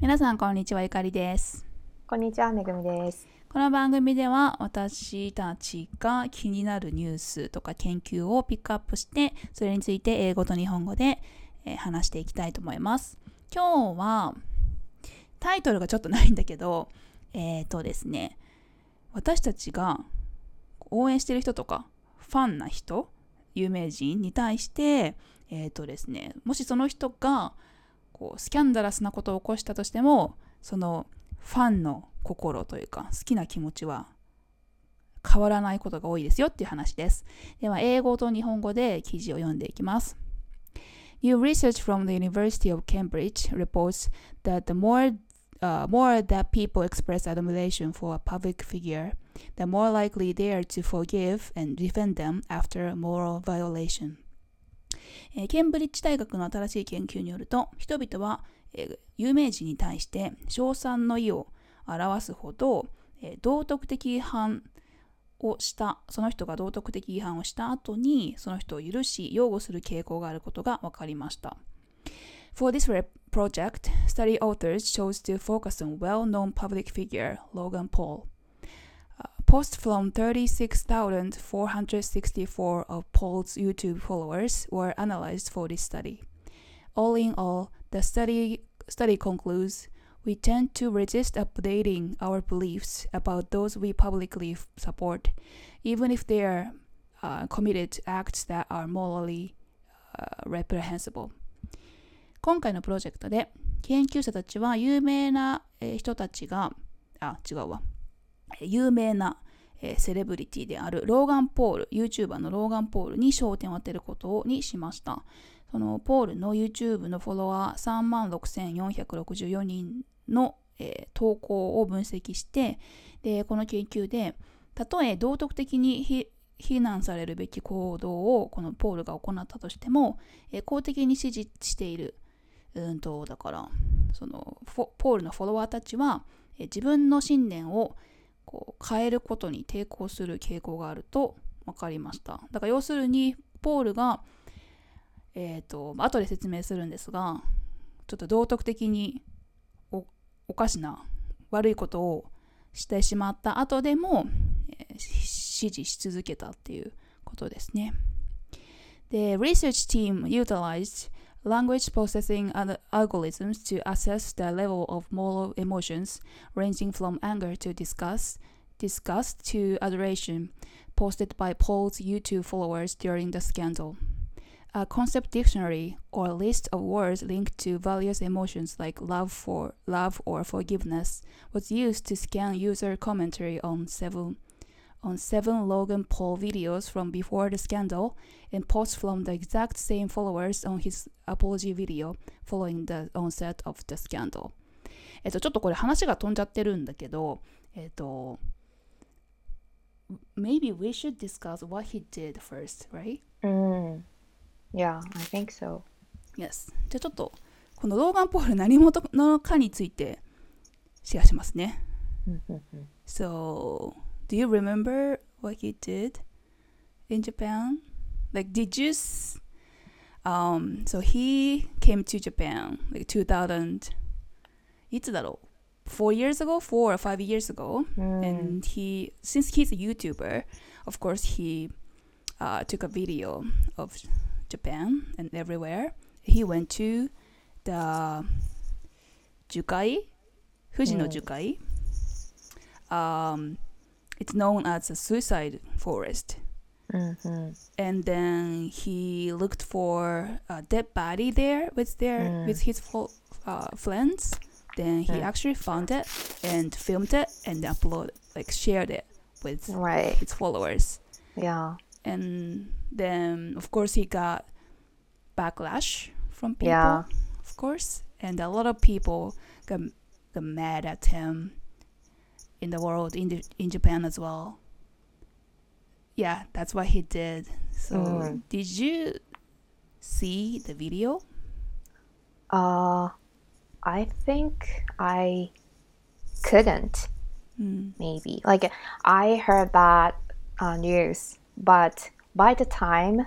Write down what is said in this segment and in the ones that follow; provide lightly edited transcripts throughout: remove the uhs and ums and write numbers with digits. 皆さんこんにちは、ゆかりです。こんにちは、めぐみです。この番組では私たちが気になるニュースとか研究をピックアップして、それについて英語と日本語で話していきたいと思います。今日はタイトルがちょっとないんだけど、ですね、私たちが応援してる人とかファンな人、有名人に対して、ですね、もしその人がこうスキャンダラスなことを起こしたとしても、そのファンの心というか好きな気持ちは変わらないことが多いですよっていう話です。では英語と日本語で記事を読んでいきます。New research from the University of Cambridge reports that the more that people express admiration for a public figure, the more likely they are to forgive and defend them after a moral violation. ケンブリッジ大学の新しい研究によると、人々は有名人に対して称賛の意を表すほど道徳的違反をした、その人が道徳的違反をした後にその人を許し擁護する傾向があることが分かりました。For this project, study authors chose to focus on well-known public figure Logan Paul. Posts from 36,464 of Paul's YouTube followers were analyzed for this study. All in all, the study concludes, we tend to resist updating our beliefs about those we publicly support, even if they are committed acts that are morally reprehensible.今回のプロジェクトで研究者たちは有名なセレブリティであるローガン・ポール、YouTuber のローガン・ポールに焦点を当てることにしました。そのポールの YouTube のフォロワー 36,464 人の投稿を分析して、でこの研究で、たとえ道徳的に非難されるべき行動をこのポールが行ったとしても、公的に支持しているだからそのポールのフォロワーたちは自分の信念をこう変えることに抵抗する傾向があると分かりました。だから要するにポールが、後で説明するんですが、ちょっと道徳的に おかしな悪いことをしてしまった後でも、支持し続けたっていうことですね。The research team utilized language processing algorithms to assess the level of moral emotions, ranging from anger to disgust to adoration, posted by Paul's YouTube followers during the scandal. A concept dictionary or list of words linked to various emotions like love or forgiveness was used to scan user commentary on seven Logan Paul videos from before the scandal and posts from the exact same followers on his apology video following the onset of the scandal. ちょっとこれ話が飛んじゃってるんだけど、maybe we should discuss what he did first, right? Yeah, I think so. Yes. じゃあちょっとこのローガン・ポール何者かについてシェアしますね。So...Do you remember what he did in Japan? Like, did you... so he came to Japan like 2000... いつだろう? 4 or 5 years ago.、And he... Since he's a YouTuber, of course, he took a video of Japan and everywhere. He went to the... Jukai? Fujino Jukai. It's known as a suicide forest. Mm-hmm. And then he looked for a dead body there with his friends. Then he actually found it and filmed it and uploaded, like shared it with his followers. Yeah. And then, of course, he got backlash from people, of course. And a lot of people got mad at him.in the world, in Japan as well. Yeah, that's what he did. So, did you see the video? I think I couldn't, maybe. Like, I heard that news, but by the time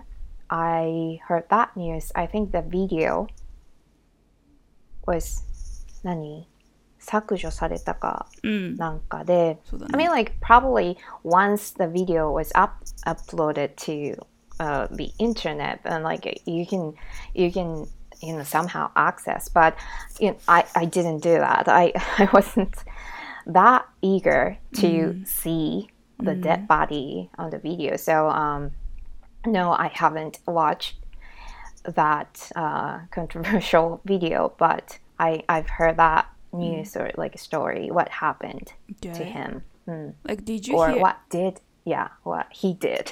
I heard that news, I think the video was... 何削除されたかなんかで、I mean like probably once the video was uploaded to the internet and like you can you know somehow access, but you know, I didn't do that. I wasn't that eager to see the dead body on the video, so no, I haven't watched that controversial video, but I've heard that news or like story what happened to him. Like did you hear what he did?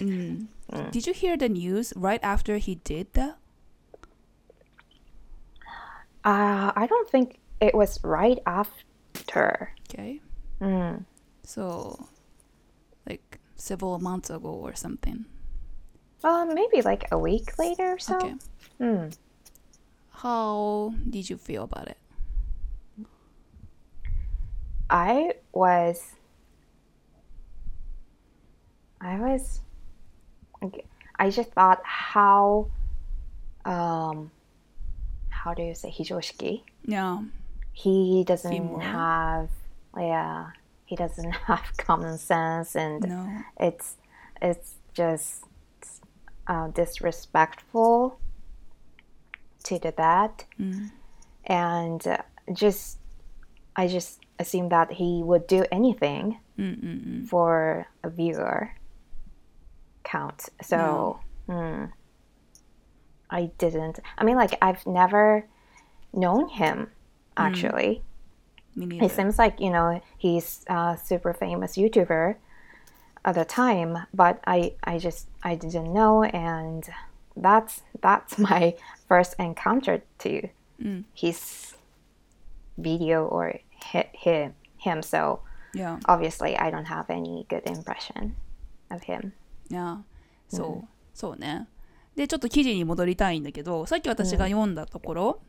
Did you hear the news right after he did that? I don't think it was right after. Okay. So like several months ago or something. Maybe like a week later or so. Okay. How did you feel about it? I just thought how how do you say hijoshiki? Yeah. He doesn't have he doesn't have common sense, and it's just disrespectful to the dead, and just I just assume that he would do anything for a viewer count. So I didn't. I mean, like I've never known him actually. Me neither. It seems like, you know, he's a super famous YouTuber at the time, but I didn't know, and that's my first encounter to his video or him, so obviously I don't have any good impression of him. Yeah. そうね。でちょっと記事に戻りたいんだけど、さっき私が読んだところ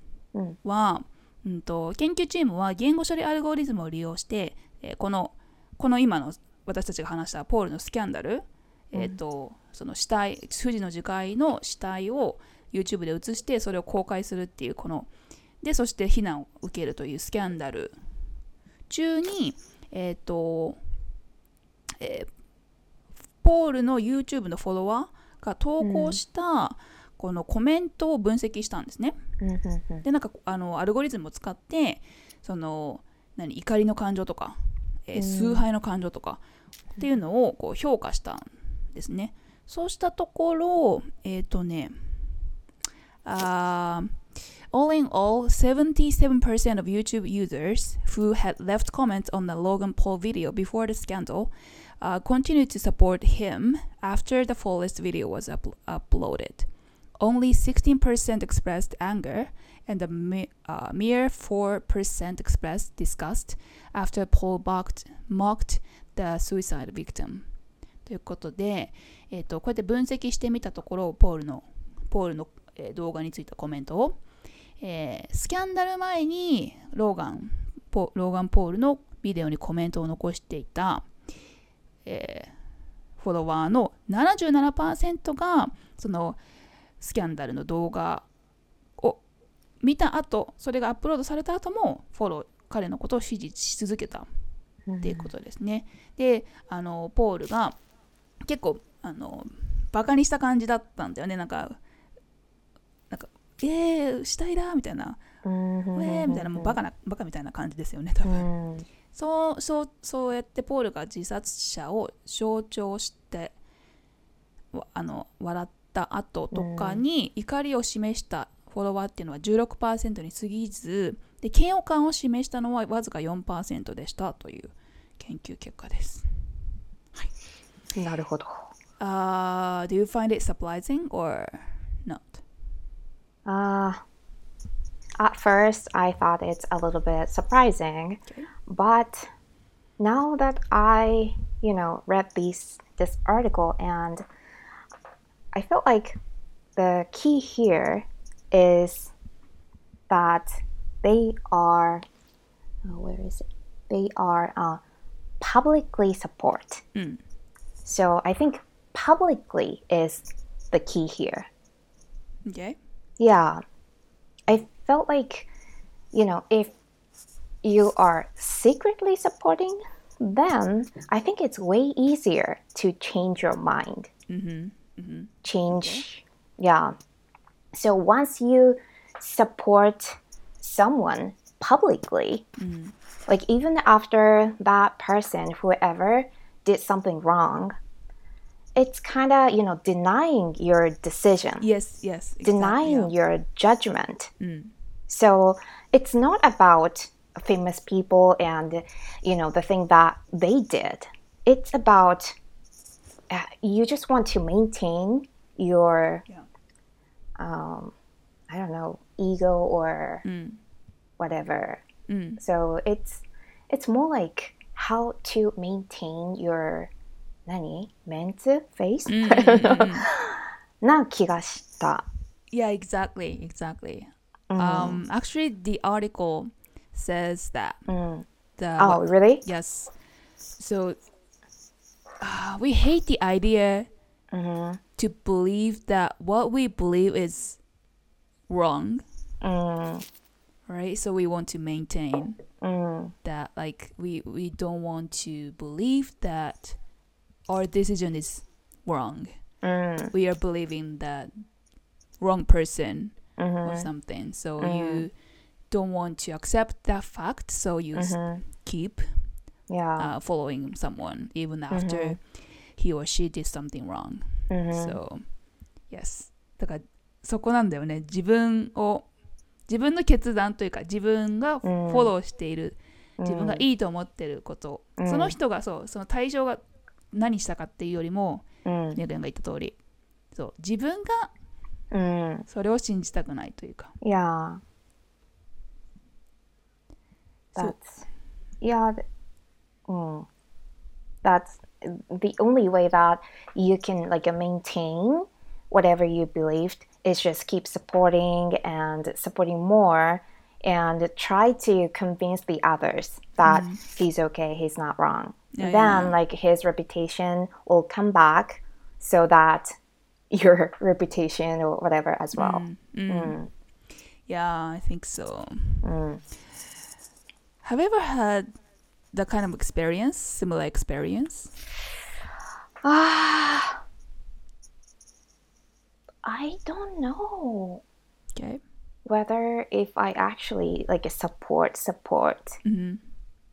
は、研究チームは言語処理アルゴリズムを利用して、この今の私たちが話したポールのスキャンダル、その死体、Fujino Jukaiの死体を YouTube で映してそれを公開するっていうこので、そして非難を受けるというスキャンダル中に、ポールの YouTube のフォロワーが投稿したこのコメントを分析したんですね。で、なんかアルゴリズムを使ってその怒りの感情とか、崇拝の感情とかっていうのをこう評価したんですね。そうしたところ、all in all, 77% of YouTube users who had left comments on the Logan Paul video before the scandal continued to support him after the fullest video was uploaded. Only 16% expressed anger, and a mere 4% expressed disgust after Paul mocked the suicide victim. ということで、こうやって分析してみたところ、ポールの動画についたコメントを、スキャンダル前にローガン・ポールのビデオにコメントを残していた、フォロワーの 77% がそのスキャンダルの動画を見た後、それがアップロードされた後も彼のことを支持し続けたっていうことですね。で、ポールが結構バカにした感じだったんだよね。なんか死体だみたいな、みたいな、もうバカみたいな感じですよね、多分。そうやってポールが自殺者を象徴して笑った後とかに怒りを示したフォロワーっていうのは 16% に過ぎずで、嫌悪感を示したのはわずか 4% でしたという研究結果です。はい、なるほど。Do you find it surprising or not?At first, I thought it's a little bit surprising, but now that I, you know, read this article, and I felt like the key here is that they are, publicly support. So I think publicly is the key here. Okay. Yeah, I felt like, you know, if you are secretly supporting, then I think it's way easier to change your mind. Mm-hmm. Mm-hmm. Change, okay. Yeah. So once you support someone publicly, mm-hmm. like even after that person, whoever did something wrong, it's kind of, you know, denying your decision. Yes, yes. Exactly. Denying your judgment. Mm. So it's not about famous people and, you know, the thing that they did. It's about you just want to maintain your, I don't know, ego or whatever. Mm. So it's more like how to maintain your...men's face? I don't know. な気がした。 Yeah, exactly.、Mm. Actually, the article says that. Mm. Oh, really? Yes. So, we hate the idea、mm-hmm. to believe that what we believe is wrong.、Mm. Right? So we want to maintain、mm. that, like, we don't want to believe that...Our decision is wrong.、Mm. We are believing that wrong person、mm-hmm. or something. So、mm. you don't want to accept that fact. So you、mm-hmm. keep following someone even after、mm-hmm. he or she did something wrong.、Mm-hmm. So, yes. だからそこなんだよね。自分の決断というか自分がフォローしている、mm. 自分がいいと思っていること、mm. その人がその対象が何したかっていうよりも、うん、ネルンが言った通り、そう自分がそれを信じたくないというか。Yeah. That's the only way that you can like maintain whatever you believed is just keep supporting and supporting more and try to convince the others that、mm. he's okay, he's not wrong.Yeah, then, like, his reputation will come back so that your reputation or whatever as well. Mm, mm. Mm. Yeah, I think so. Mm. Have you ever had that kind of experience, similar experience? I don't know. Okay. Whether if I actually, like, support、mm-hmm.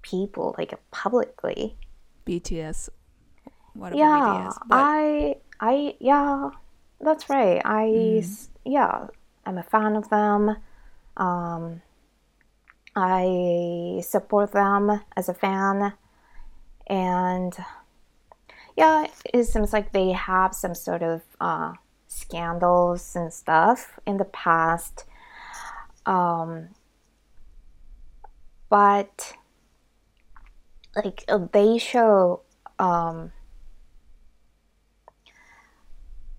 people, like, publicly.BTS, what about BTS? But... Yeah, that's right. I'm a fan of them. I support them as a fan. And yeah, it seems like they have some sort of scandals and stuff in the past. But...Like, they show,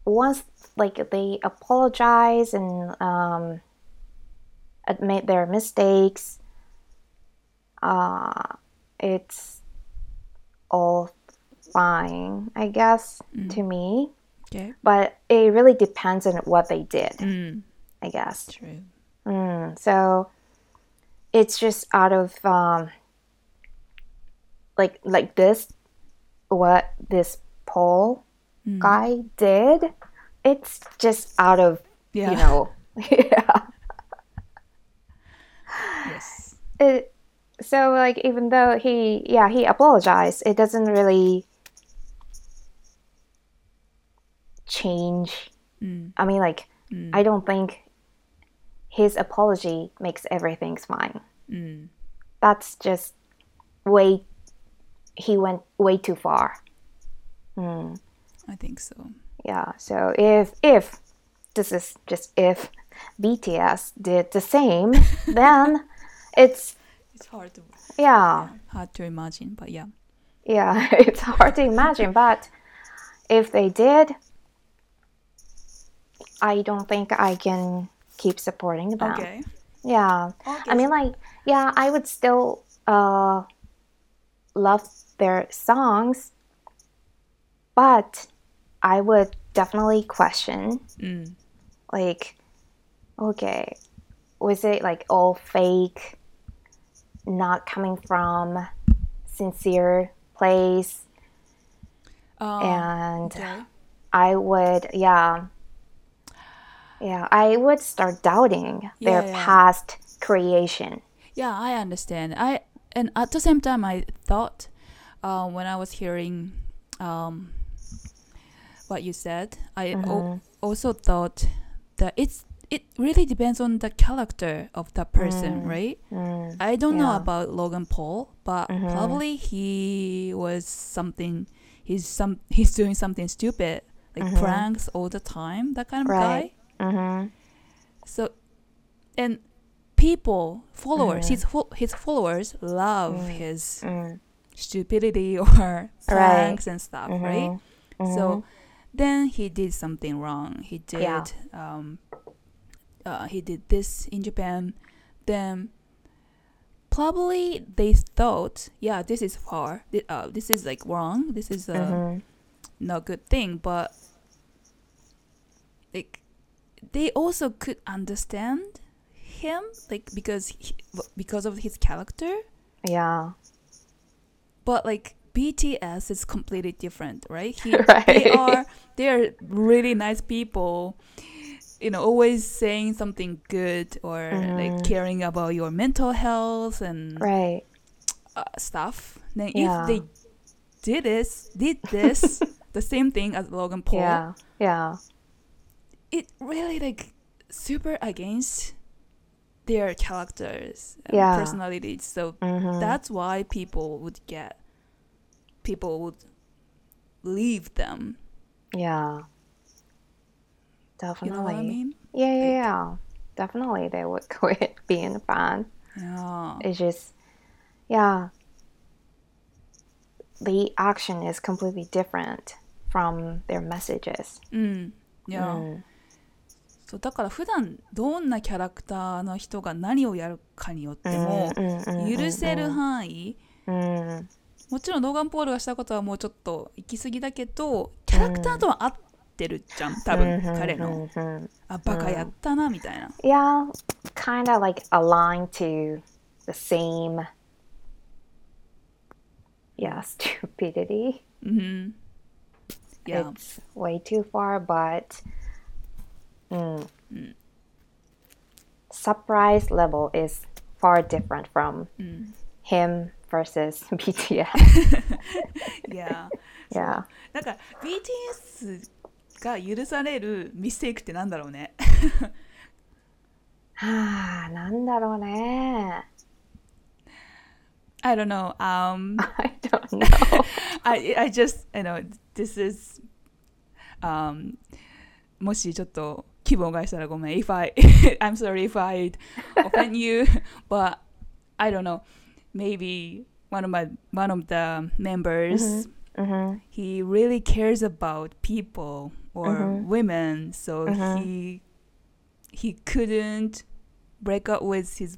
once, like, they apologize and admit their mistakes, it's all fine, I guess, to me. Okay. But it really depends on what they did, I guess. True. So, it's just out of... Like this, what this Paul guy did, it's just out of, you know, Yes. So, like, even though he apologized, it doesn't really change. I mean, like, I don't think his apology makes everything fine. That's just way...He went way too far.、I think so. Yeah, so if this is just if BTS did the same, then it's hard to hard to imagine, but yeah. Yeah, it's hard to imagine, but if they did, I don't think I can keep supporting them. Okay. Yeah. I mean, like, yeah, I would still love their songs, but I would definitely question, like, okay, was it like all fake? not coming from sincere place. And okay. I would, I would start doubting their past creation. Yeah, I understand. And at the same time, I thought when I was hearing what you said, I also thought that it really depends on the character of the person, right? I don't know about Logan Paul, but probably he's doing something stupid, like pranks all the time, that kind of guy. So, and people, followers, his followers love his stupidity or pranks and stuff, right? So then he did something wrong. He did he did this in Japan. Then probably they thought, this is far. This is like wrong. This is not good thing. But like they also could understand him, like because of his character. Yeah. But like BTS is completely different, right? They are really nice people. You know, always saying something good or like caring about your mental health and stuff. Then if they did this the same thing as Logan Paul, it really like super against their characters and personalities. So that's why people would leave them. Yeah. Definitely. You know what I mean? Yeah. Definitely they would quit being a fan. Yeah. It's just, the action is completely different from their messages. Yeah. So, だから普段どんなキャラクターの人が何をやるかによっても許せる範囲。もちろんローガン・ポールがしたことはもうちょっと行き過ぎだけど、キャラクターとは合ってるじゃん、多分彼の。あ、バカやったなみたいな。Yeah, kind of like aligned to the same, stupidity. Yeah, it's way too far, but surprise level is far different from him versus BTS. Yeah. なんか BTSが許されるミステイクってなんだろうね。はあ、なんだろうね。I don't know. I don't know. I just, you know, this is, もしちょっと気分を害したらごめん。I'm sorry if I offend you, but I don't know. Maybe one of the members. He really cares about people or women, so he couldn't break up with his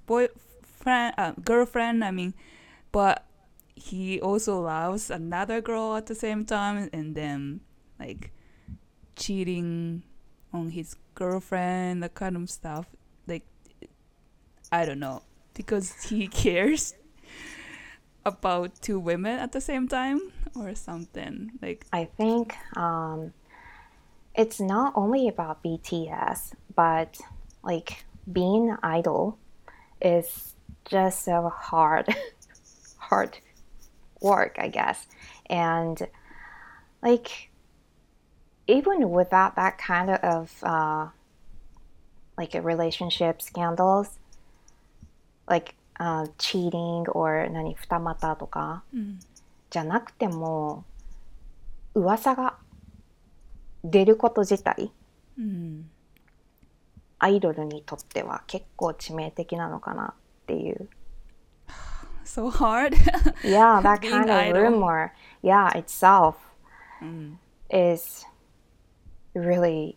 girlfriend. I mean, but he also loves another girl at the same time, and then like cheating on his girlfriend, that kind of stuff. Like, I don't know, because he cares about two women at the same time or something. Like, I think it's not only about BTS, but like being an idol is just a hard work, I guess. And like even without that kind of like a relationship scandals, like cheating or 二股とか、じゃなくても噂が出ること自体、アイドルにとっては結構致命的なのかなっていう。So hard. Yeah, that kind of rumor, itself is really.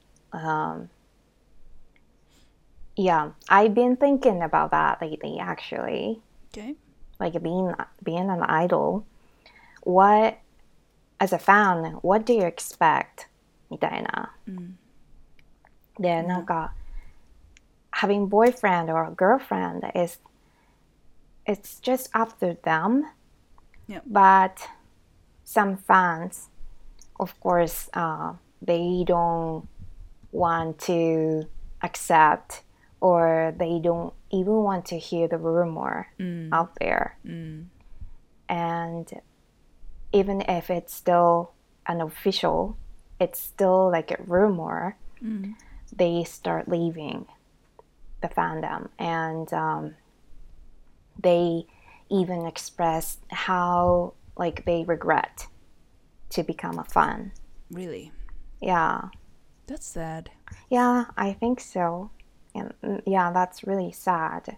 Yeah, I've been thinking about that lately, actually. Okay. Like being an idol, what, as a fan, what do you expect? みたいな。で、なんか、having boyfriend or girlfriend is it's just after them. Yeah. But some fans, of course, they don't want to accept or they don't even want to hear the rumor out there. Mm. And even if it's still unofficial, it's still like a rumor, they start leaving the fandom. And they even express how like they regret to become a fan. Really? Yeah. That's sad. Yeah, I think so. And yeah, that's really sad.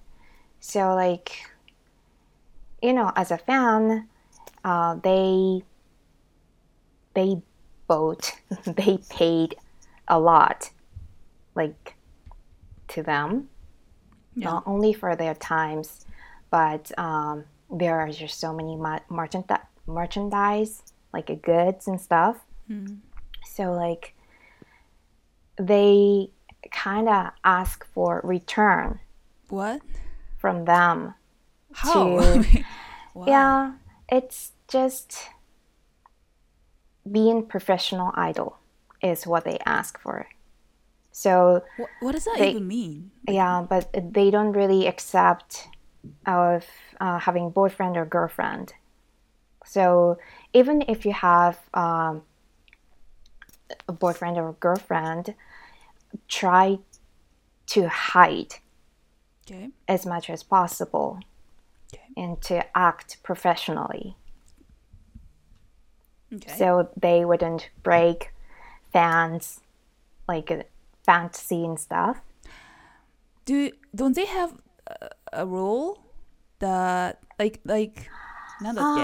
So like, you know, as a fan, they bought, they paid a lot, like, to them. Yeah. Not only for their times, but there are just so many merchandise, like goods and stuff. Mm-hmm. So like, they kind of ask for return. What? From them. How? Wow. Yeah, it's just being professional idol is what they ask for. So what does that even mean? Yeah, but they don't really accept of having boyfriend or girlfriend. So even if you have a boyfriend or girlfriend, try to hide as much as possible and to act professionally. So they wouldn't break fans, like fantasy and stuff. Don't they have a rule that likeなんだっけ?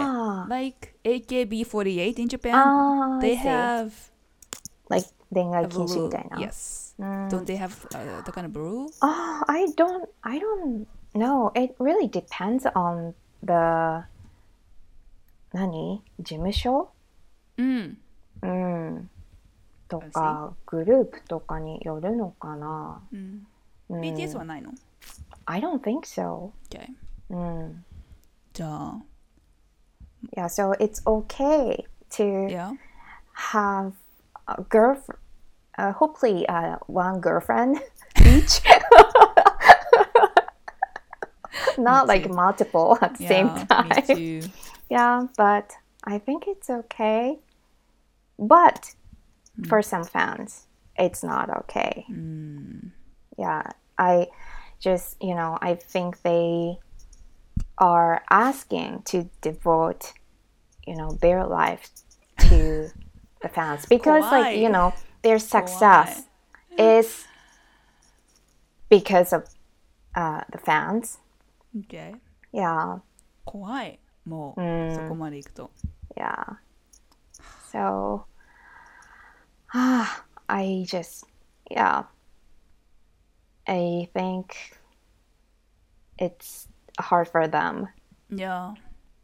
Like AKB48 in Japan, they have like 恋愛禁止みたいな。Yes. Don't they have that kind of rule? I don't know. It really depends on the 何? 事務所? うん。とかグループとかによるのかな。BTS はないの？I don't think so. Okay. Duh. Yeah, so it's okay to have a girlfriend, hopefully one girlfriend each. Not like multiple at the same time. Me too. Yeah, but I think it's okay. But for some fans, it's not okay. Yeah, Just, you know, I think they are asking to devote, you know, their life to the fans. Because, like, you know, their success is because of the fans. Okay. Yeah. 怖い。もう、そこまで行くと。Yeah. So, I just, yeah.I think it's hard for them. Yeah.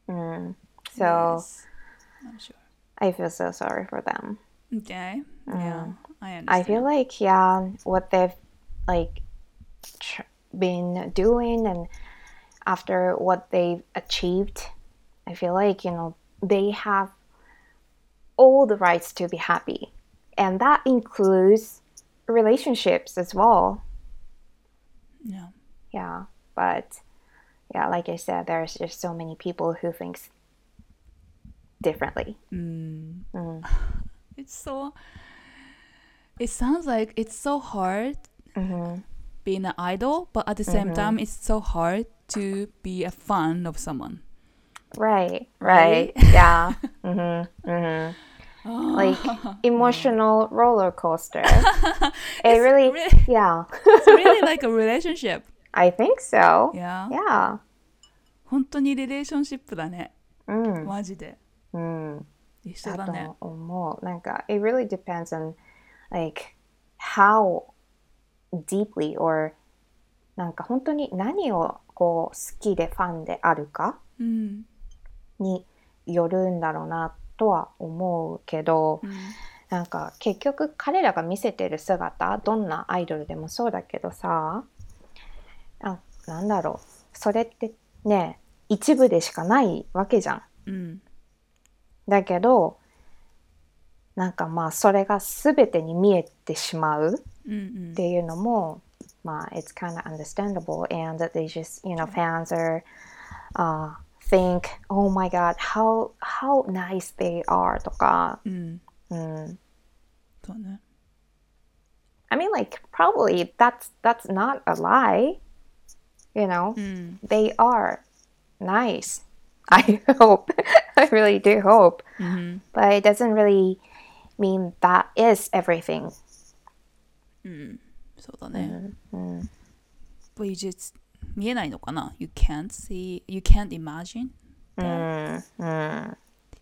So yes. I'm sure. I feel so sorry for them. Okay. Yeah, I understand. I feel like what they've like been doing and after what they've achieved, I feel like, you know, they have all the rights to be happy, and that includes relationships as well.Yeah, but yeah, like I said, there's just so many people who thinks differently. It sounds like it's so hard being an idol, but at the same time, it's so hard to be a fan of someone. Right. Yeah. Like emotional roller coaster. It's really like a relationship. I think so. Yeah. 本当にリレーションシップだね。マジで。一緒だね。だと思う。なんか it really depends on like how deeply or なんか本当に何をこう好きでファンであるかによるんだろうな。とは思うけど、なんか結局彼らが見せてる姿、どんなアイドルでもそうだけどさ、なんだろう、それってね、一部でしかないわけじゃん、うん、だけどなんかまあそれが全てに見えてしまうっていうのも、うんうん、まあ it's kind of understandable and they just you know fans are、think oh my god how nice they are とか、うんうん、そうね。I mean like probably that's not a lie you know、うん、they are nice I hope I really do hope、うん、but it doesn't really mean that is everything うんそうだね、うんうん、but you just 見えないのかな you can't see you can't imagine that、うんうん、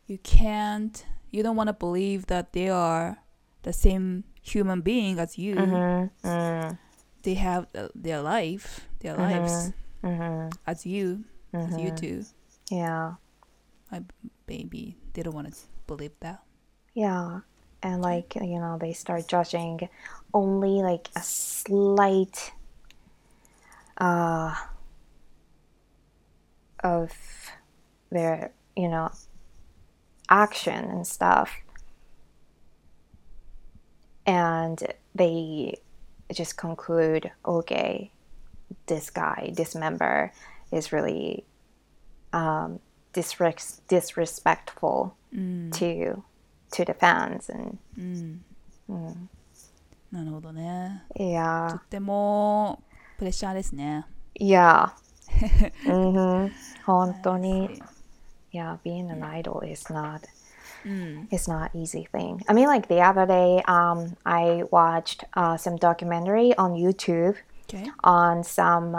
you can't you don't want to believe that they are the same human being as you、mm-hmm. Mm-hmm. they have their life their、mm-hmm. lives、mm-hmm. as you、mm-hmm. as you do yeah my baby they don't want to believe that yeah and like you know they start judging only like a slight of their you know action and stuff and they just conclude okay this guy this member is really disrespectful、mm. to the fans and、mm. Mm. なるほどね yeah とてもプレッシャーですね yeah 本当に yeah being an idol is not It's not an easy thing. I mean, like the other day, I watched some documentary on YouTube、okay. on some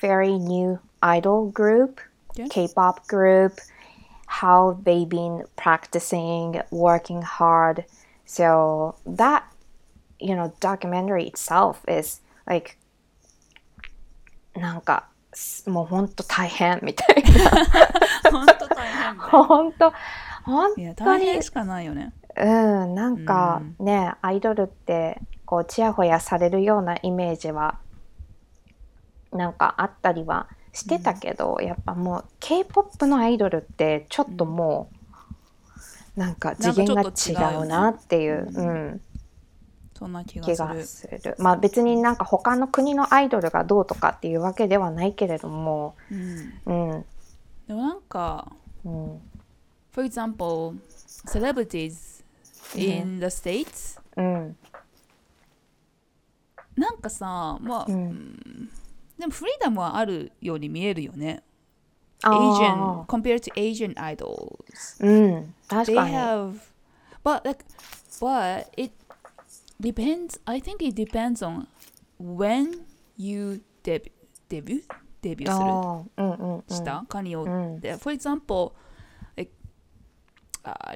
very new idol group,、okay. K-pop group, how they've been practicing, working hard. So that, you know, documentary itself is like, なんかもう本当大変みたいな。本当大変。本当に大変しかないよね。うん、なんかね、アイドルってこうちやほやされるようなイメージはなんかあったりはしてたけど、うん、やっぱもう K-POP のアイドルってちょっともう、うん、なんか次元が違うなっていう。うん。そんな気がする。まあ別になんか他の国のアイドルがどうとかっていうわけではないけれども、うんうん、でもなんか、うん、for example celebrities in the States、うん、なんかさまあ、うん、でもフリーダムはあるように見えるよね Asian compared to Asian idols、うん、確かに they have but it Depends. I think it depends on when you debut する、したかによって、うん、for example, like、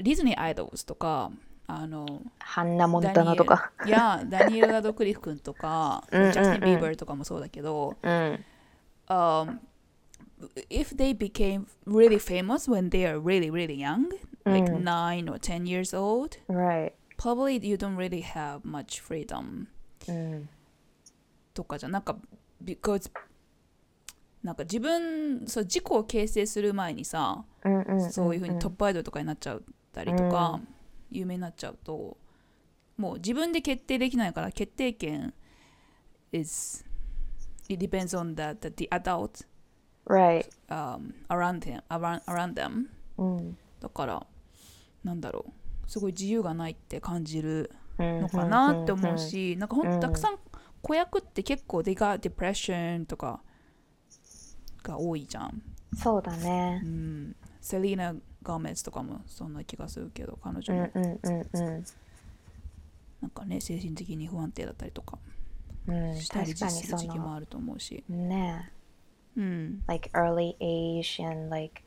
ディズニーアイドルとかあのハンナモンタナとか、いやダニエル・ラドクリフ君とか、ジャスティン・ビーバーとかもそうだけど、うん、if they became really famous when they are really really young, like、うん、9 or 10 years old, right.Probably you don't really have much freedom、うん、とかじゃんなんか because なんか自分そう自己を形成する前にさ、うんうんうん、そういう風にトップアイドルとかになっちゃったりとか、うん、有名になっちゃうともう自分で決定できないから決定権 it depends on the adult right、around them、うん、だからなんだろうすごい自由がないって感じるのかなって思うし、なんかほんとたくさん子役って結構they got depressionとかが多いじゃん。そうだね。うん、セリーナ・ガメズとかもそんな気がするけど彼女も、うんうんうん、なんかね精神的に不安定だったりとかしたりする時期もあると思うし、ね、うん、like early age and like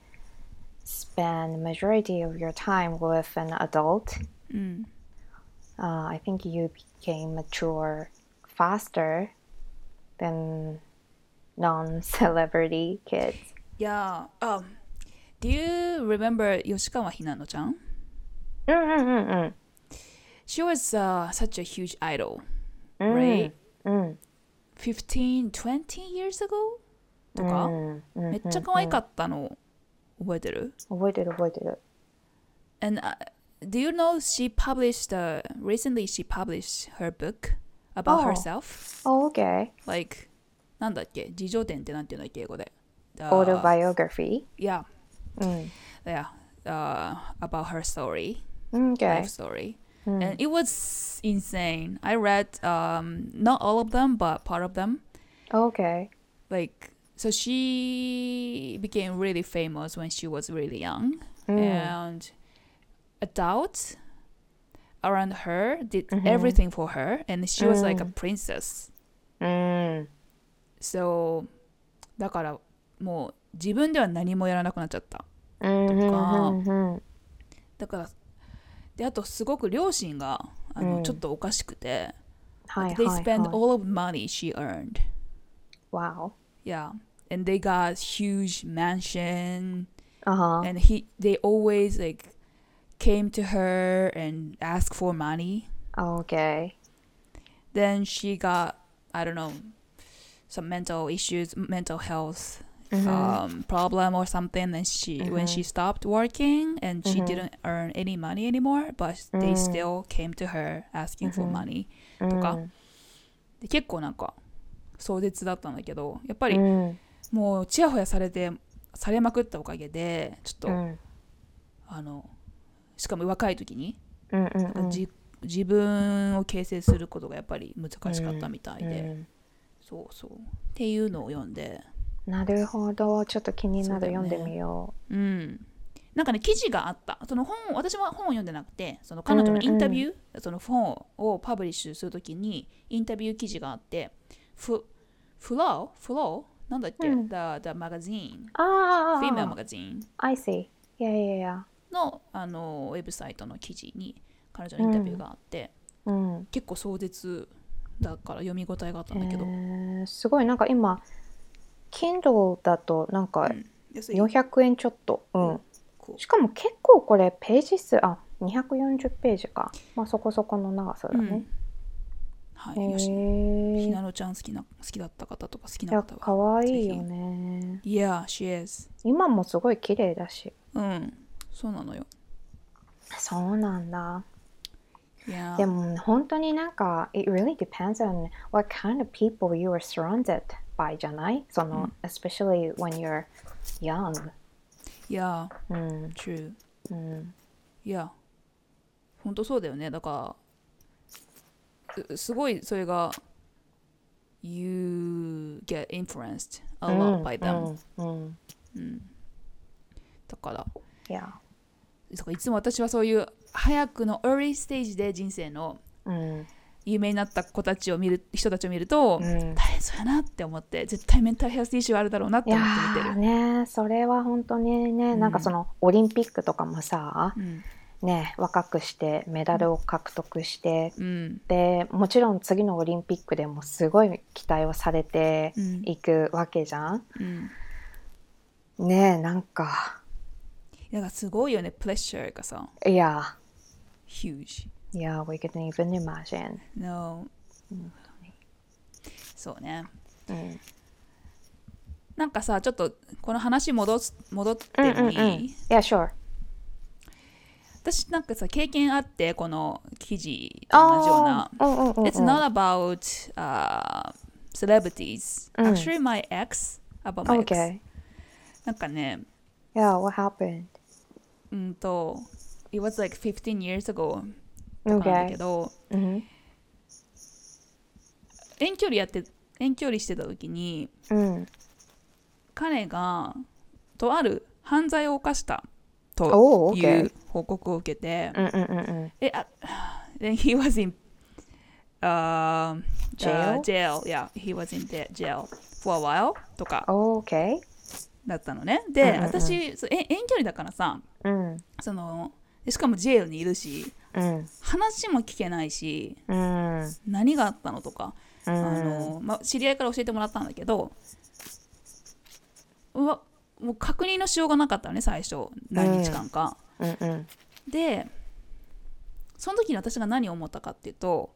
spend majority of your time with an adult、mm. I think you became mature faster than non-celebrity kids yeah、do you remember Yoshikawa Hinano ちゃん she was、such a huge idol、mm. right、mm. 15 20 years ago とか、うん、めっちゃ可愛かったの覚えてる？覚えてる。And、do you know she published recently? She published her book about herself. Oh, okay. Like なんだっけ？自叙伝ってなんていうんだっけ英語で。Autobiography. Yeah. Yeah. About her story. Okay. Life story.And it was insane. I read not all of them, but part of them. Okay. Like, so she became really famous when she was really young. And adults around her did everything for her. And she was like a princess. So, だからもう自分では何もやらなくなっちゃった。とか、だからであとすごく両親がちょっとおかしくて、They spent all of the money she earned. Wow. Yeah, and they got huge mansion. And they always like came to her and asked for money. Okay. Then she got I don't know some mental issues, mental health problem or something. And she when she stopped working and she didn't earn any money anymore, but they still came to her asking for money. とかで結構なんか壮絶だったんだけど、やっぱりもうちやほやされまくったおかげでちょっとしかも若い時になんか自分を形成することがやっぱり難しかったみたいで、そうそうっていうのを読んで。なるほど、ちょっと気になる、ね、読んでみよう。うん、なんかね記事があった。その本私は本を読んでなくて、その彼女のインタビュー、その本をパブリッシュするときにインタビュー記事があって、フローなんだっけ、the magazine、female magazine。I see。Yeah. のウェブサイトの記事に彼女のインタビューがあって、結構壮絶だから読み応えがあったんだけど。すごいなんか今。Kindle だとなんか400円ちょっと、しかも結構これページ数240ページか、まあ、そこそこの長さだね、はい、ひなのちゃん好きだった方とか好きな方はかわいいよね。 Yeah, she is。 今もすごい綺麗だし、そうなのよ。そうなんだ、でも本当になんか It really depends on what kind of people you are surrounded by じゃない？その、especially when you're young. Yeah,、true. Yeah. 本当そうだよね。だからすごいそれが You get influenced a lot by them. だから、だからいつも私はそういう早くの early stage で人生の、有名になった子たちを見る人たちを見ると、大変そうやなって思って、絶対メンタルヘルスイッシュあるだろうなって思って見てる。ね、それは本当にね、なんかそのオリンピックとかもさ、ね、若くしてメダルを獲得して、でもちろん次のオリンピックでもすごい期待をされていくわけじゃん、ねえ、なんかすごいよね、プレッシャーがさ。いや、huge。Yeah, we couldn't even imagine. No. そうね、なんかさ、ちょっとこの話戻ってもいい？Yeah, sure. 私なんかさ、経験あって、この記事と同じような。It's not about、celebrities. Actually, my ex. About my ex. Okay. なんかね。Yeah, what happened? It was like 15 years ago.Okay. 遠距離してた時に、彼がとある犯罪を犯したという報告を受けて、Then he was in jail. Yeah, he was in jail for a while. とか、okay. だったのね。で、私遠距離だからさ、そのしかもジェイルにいるし。話も聞けないし、何があったのとか、知り合いから教えてもらったんだけど、もう確認のしようがなかったのね、最初何日間か、でその時に私が何を思ったかっていうと、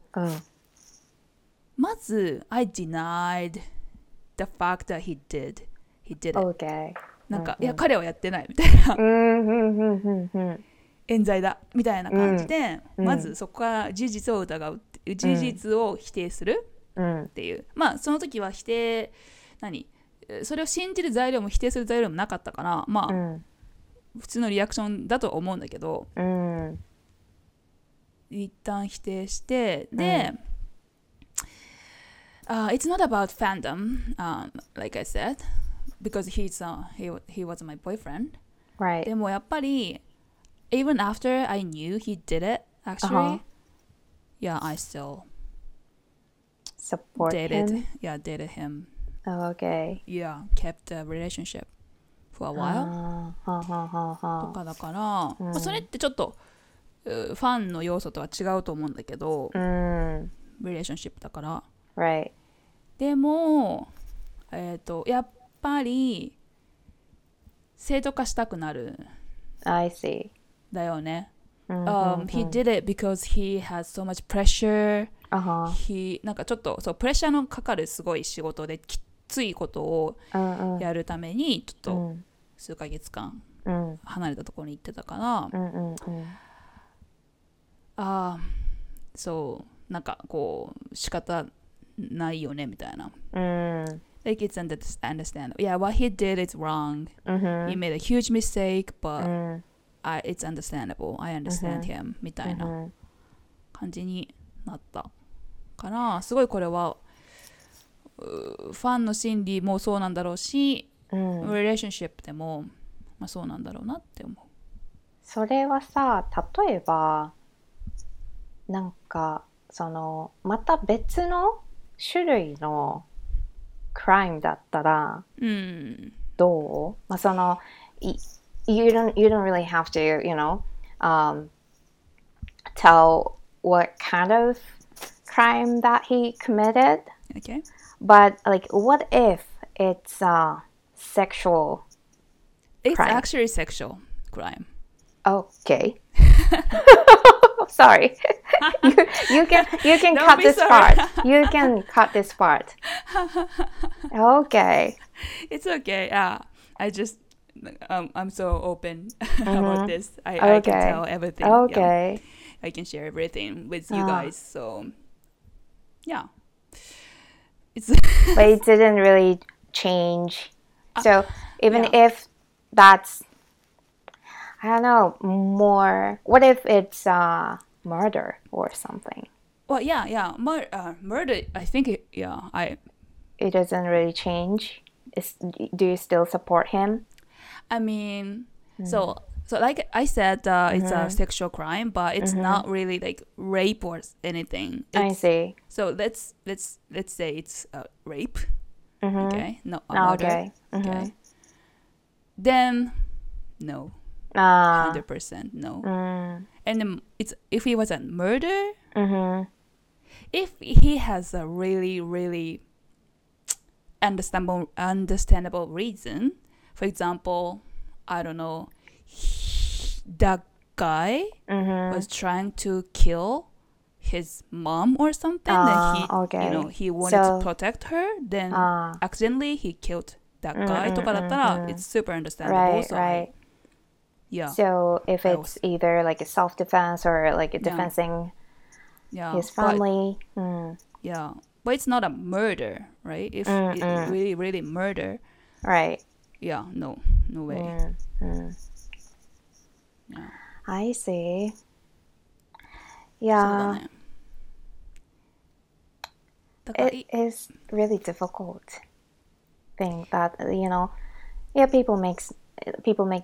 まず I denied the fact that he did he did it、okay. なんか、うんうん、いや彼はやってないみたいな、うんうんうんうん、冤罪だみたいな感じで、うん、まずそこから事実を疑う、うん、事実を否定するっていう、うん、まあその時は否定何それを信じる材料も否定する材料もなかったからまあ、うん、普通のリアクションだと思うんだけど、うん、一旦否定してで、うんit's not about fandom,、like I said, because he was my boyfriend. Right. でもやっぱり even after I knew he did it, actually,、yeah, I still support him. Yeah, dated him. Oh, okay. Yeah, kept a relationship for a while. とかだから、うん、それってちょっとファンの要素とは違うと思うんだけど、うん、relationship だから。Right. でも、やっぱり正当化したくなる。I see. だよね。He did it because he has so much pressure. He なんかちょっとそうプレッシャーのかかるすごい仕事できついことをやるためにちょっと数ヶ月間離れたところに行ってたから。そうなんかこう仕方ないよねみたいな。Mm. Like it's understandable. Yeah, what he did is wrong.、Mm-hmm. He made a huge mistake, but、mm. It's understandable. I understand、mm-hmm. him. みたいな感じになったから、すごいこれはファンの心理もそうなんだろうし、mm. relationship でも、まあ、そうなんだろうなって思う。それはさ、例えばなんかそのまた別の種類のクライムだったらどう、うん、まあその you don't really have to you know、tell what kind of crime that he committed. Okay. But like what if it's a sexual crime? It's actually sexual crime. Okay. Sorry. You can cut this part. You can cut this part. Okay. It's okay. Yeah. I just I'm so open about this. I can tell everything. Okay. Yeah. I can share everything with you guys. So yeah. But it didn't really change. So even if that's I don't know, more... What if it's murder or something? Well, yeah. Murder, I think, It doesn't really change. Do you still support him? I mean, mm-hmm. so like I said, mm-hmm. it's a sexual crime, but it's mm-hmm. not really like rape or anything. I see. So let's say it's rape. Mm-hmm. Okay? No, murder. Okay. Mm-hmm. Okay. Then, no.100% no、and then it's if he was a murder、mm-hmm. if he has a really really understandable reason, for example, I don't know, that guy、mm-hmm. was trying to kill his mom or something and he、okay. you know he wanted、to protect her, then、accidentally he killed that guy、mm-hmm. とかだったら、mm-hmm. it's super understandable, right, so right.Yeah. So if it's either like a self-defense or like a defending his family, but, yeah, but it's not a murder, right? If it's really, really murder, right? Yeah, no way. Yeah. I see. Yeah, it is really difficult thing that you know, yeah, people make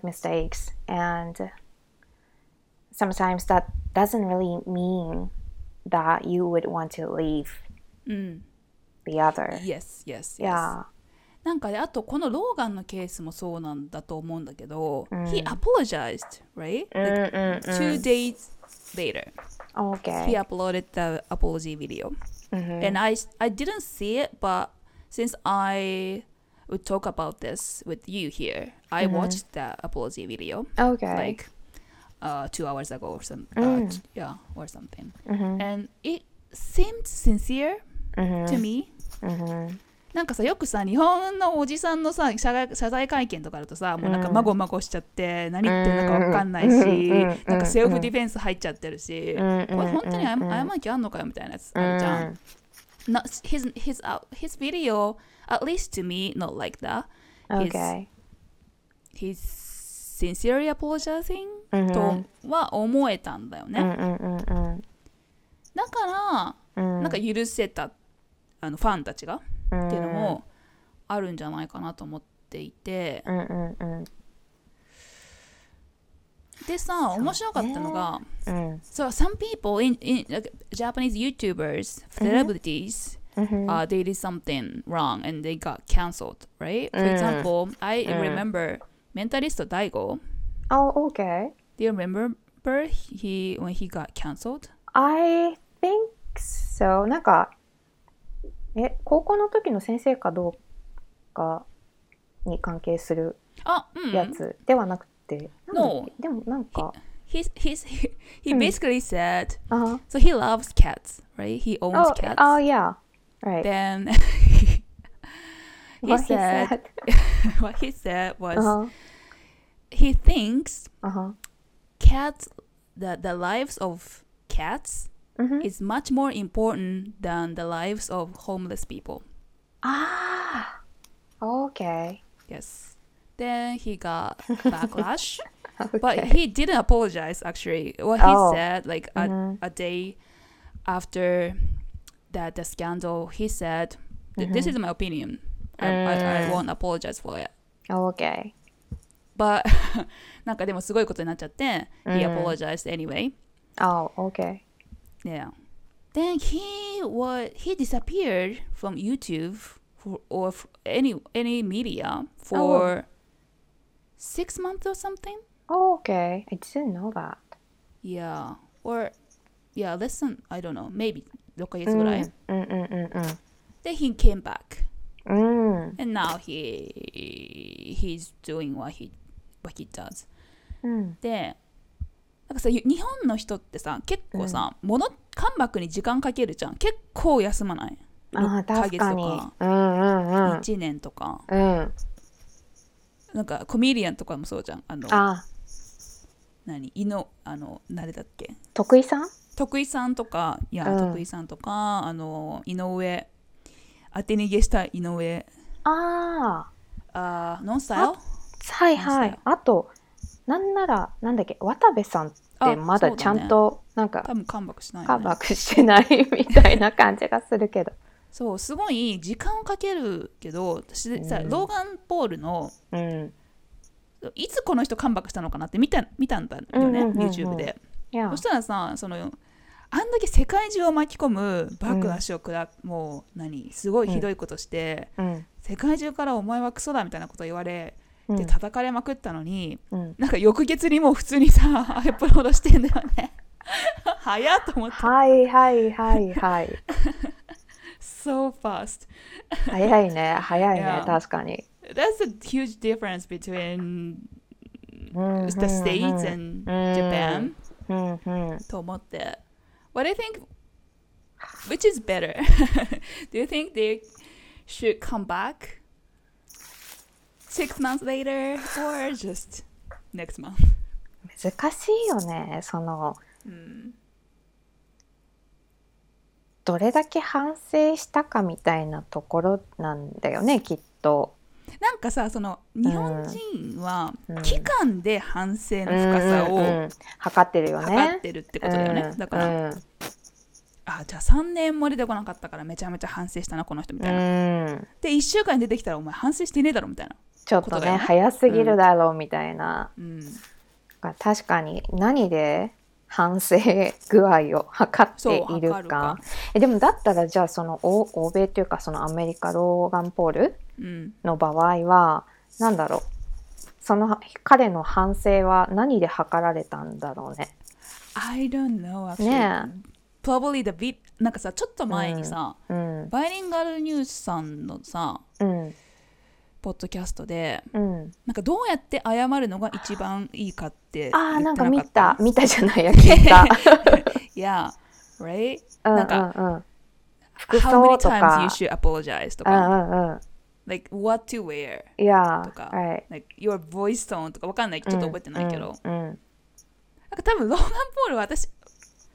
mistakes, and sometimes that doesn't really mean that you would want to leave、the other. Yes. Yeah. なんかであとこのローガンのケースもそうなんだと思うんだけど、he apologized, right? Like, 2 days later, okay. He uploaded the apology video, and I didn't see it, but since I would talk about this with you here. I watched the apology video, okay, like 2 hours ago or something. Yeah, or something. And it seemed sincere to me. なんかさ、よくさ日本のおじさんのさ 謝罪会見とかだとさ、もうなんかまごまごしちゃって、何言ってるのか分かんないし、なんかセルフディフェンス入っちゃってるし、これ本当に謝る気あんのかよみたいなやつあるじゃん。Not, his video, at least to me, not like that. Okay. He's sincerely apologizing、とは思えたんだよね。だから、なんか許せたあのファンたちが、っていうのもあるんじゃないかなと思っていて、でさ、面白かったのが、So some people in Japanese YouTubers, celebrities, they did something wrong and they got cancelled, right? For example, I remember mentalist Daigo. Oh, okay. Do you remember when he got cancelled? I think so. なんか高校の時の先生かどうかに関係するやつではなくて、No. でもなんか he basically said、so he loves cats, right? He owns cats. Oh yeah, right. Then what he said was、he thinks、cats the lives of cats.It's much more important than the lives of homeless people. Ah, okay. Yes. Then he got backlash, okay. But he didn't apologize. Actually, what he said, like a day after that the scandal, he said, "This is my opinion. I won't apologize for it." Okay. But なんかでもすごいことになっちゃって、he apologized anyway. Oh, okay.Yeah. Then he disappeared from YouTube or any media for 6 months or something. Oh, okay. I didn't know that. Yeah. Or yeah, less than I don't know, maybe 6ヶ月ぐらい。Then he came back. And now he's doing what he does. で。なんかさ日本の人ってさ結構さ、カムバックに時間かけるじゃん。結構休まない。6ヶ月とか、1年とか、なんかコメディアンとかもそうじゃん。何誰だっけ、徳井さんとか、いや、徳井さんとか、井上、当て逃げした井上、ノンスタイル、はいはい。あとなんならなんだっけ、渡部さんってまだちゃんと、なんか多分カムバックしない、ね、カムバックしてないみたいな感じがするけどそう、すごい時間をかけるけど、私さ、ローガン・ポールの、いつこの人カムバックしたのかなって見たんだよね、YouTube で、そしたらさ、あんだけ世界中を巻き込むバック足をもうすごいひどいことして、世界中からお前はクソだみたいなこと言われで叩かれまくったのに、なんか翌月にもう普通にさアップロードしてんだよね早っと思って、はいはいはいはい So fast 早いね、確かに That's a huge difference between the States and Japan と思って What do you think? Which is better? Do you think they should come back?6 months later or just next month. 難しいよね。どれだけ反省したかみたいなところなんだよね、きっと。なんかさ、日本人は期間で反省の深さを測ってるよね。測ってるってことだよね。だから、じゃあ3年も出てこなかったからめちゃめちゃ反省したなこの人みたいな。で1週間に出てきたらお前反省してねえだろみたいな。ちょっとね、早すぎるだろうみたいな、確かに何で反省具合を測っている かでもだったらじゃあ欧米というかアメリカローガン・ポールの場合は、なんだろう、彼の反省は何で測られたんだろうね。 I don't know actually、Probablyなんかさちょっと前にさ、バイリンガルニュースさんのさ、ポッドキャストで、なんかどうやって謝るのが一番いいかって言ってなかった？なんか見たじゃないや、聞いた。Yeah, right? なんか服装とか How many times you should apologize とか、like what to wear、とか、like your voice tone とかわかんない、ちょっと覚えてないけど、なんか多分ローガン・ポールは私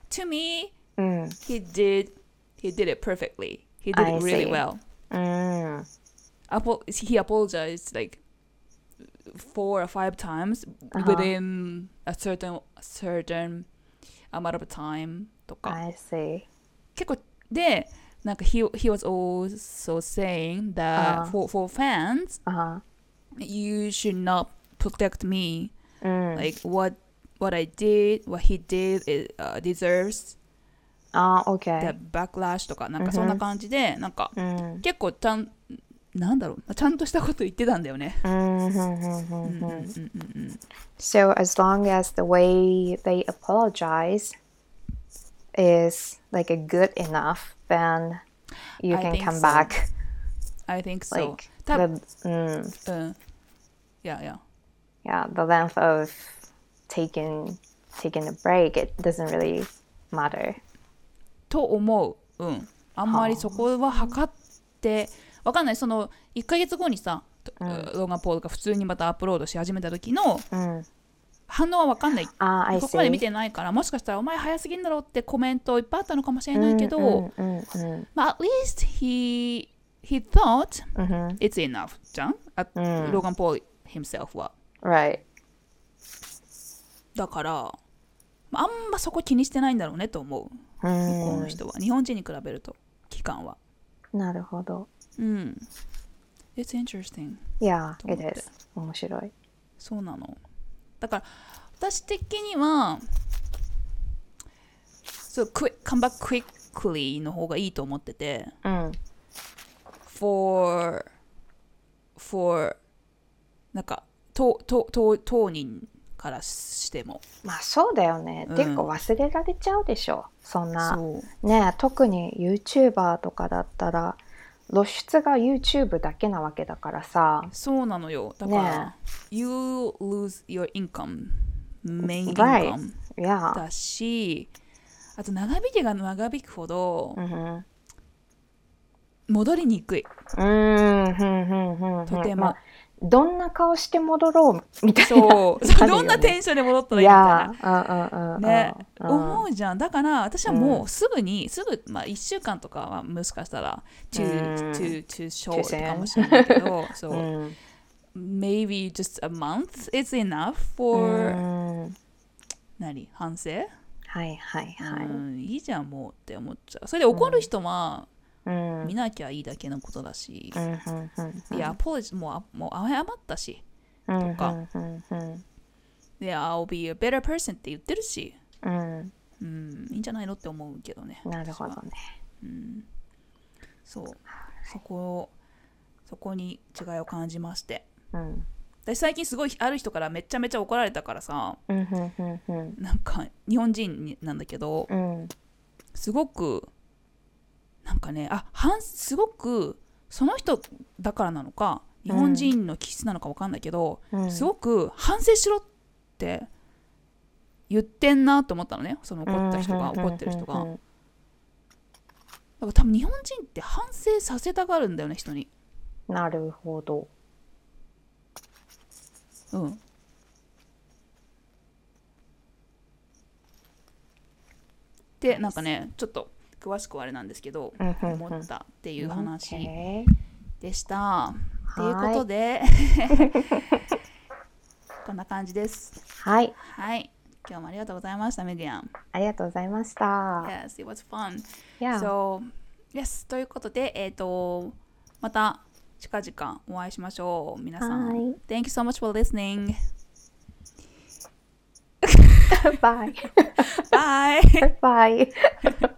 to me、he did it perfectly, he did it really well、he apologized like 4 or 5 times、within a certain amount of time とか I see 結構でなんか he was also saying that、for fans、you should not protect me、like what I did what he did is、deserves the backlash とかなんかそんな感じで、なんか、結構なんだろうちゃんとしたこと言ってたんだよね。So as long as the way they apologize is like a good enough, then you can come back. I think so. Like the length of taking a break, it doesn't really matter. と思う。あんまりそこは測って。わかんないその1ヶ月後にさ、ローガン・ポールが普通にまたアップロードし始めた時の反応はわかんない、そこまで見てないからもしかしたらお前早すぎんだろってコメントいっぱいあったのかもしれないけど、まあ at least he thought、it's enough じゃん、ローガン・ポール himself は、だからあんまそこ気にしてないんだろうねと思う、向こうの人は日本人に比べると期間はなるほどIt's interesting. Yeah, it is. 面白い。そうなの。だから私的には、come back quickly の方がいいと思ってて、for なんか当人からしても。まあそうだよね。結構忘れられちゃうでしょ。そんなね、特に YouTuber とかだったら。露出が YouTube だけなわけだからさ。そうなのよ。だから、ね、You lose your income main income、だし、あと長引きが長引くほど、戻りにくい。とても、どんな顔して戻ろうみたいな。そう、どんなテンションで戻ったらいいみたいな。ね、思うじゃん。だから私はもうすぐに、まあ1週間とかはもしかしたら too short かもしれないけど、so、maybe just a month is enough for、反省？いいじゃんもうって思っちゃう。それで怒る人は。見なきゃいいだけのことだし、いやアポロジーもう謝ったし、とか、で、I'll be a better person って言ってるし、いいんじゃないのって思うけどね。なるほどね。そう、そこに違いを感じまして。私最近すごいある人からめちゃめちゃ怒られたからさ、なんか日本人なんだけど、すごくなんかね、すごくその人だからなのか日本人の気質なのか分かんないけど、すごく反省しろって言ってんなと思ったのね、その怒った人が、怒ってる人が、だから多分日本人って反省させたがるんだよね、人に。なるほど。でなんかねちょっと詳しくはあれなんですけど、思ったっていう話でした。ということでこんな感じです。はい。今日もありがとうございました、メディアン。ありがとうございました。Yes, it was fun. So, yes. ということで、また近々お会いしましょう、皆さん。Thank you so much for listening. Bye. Bye.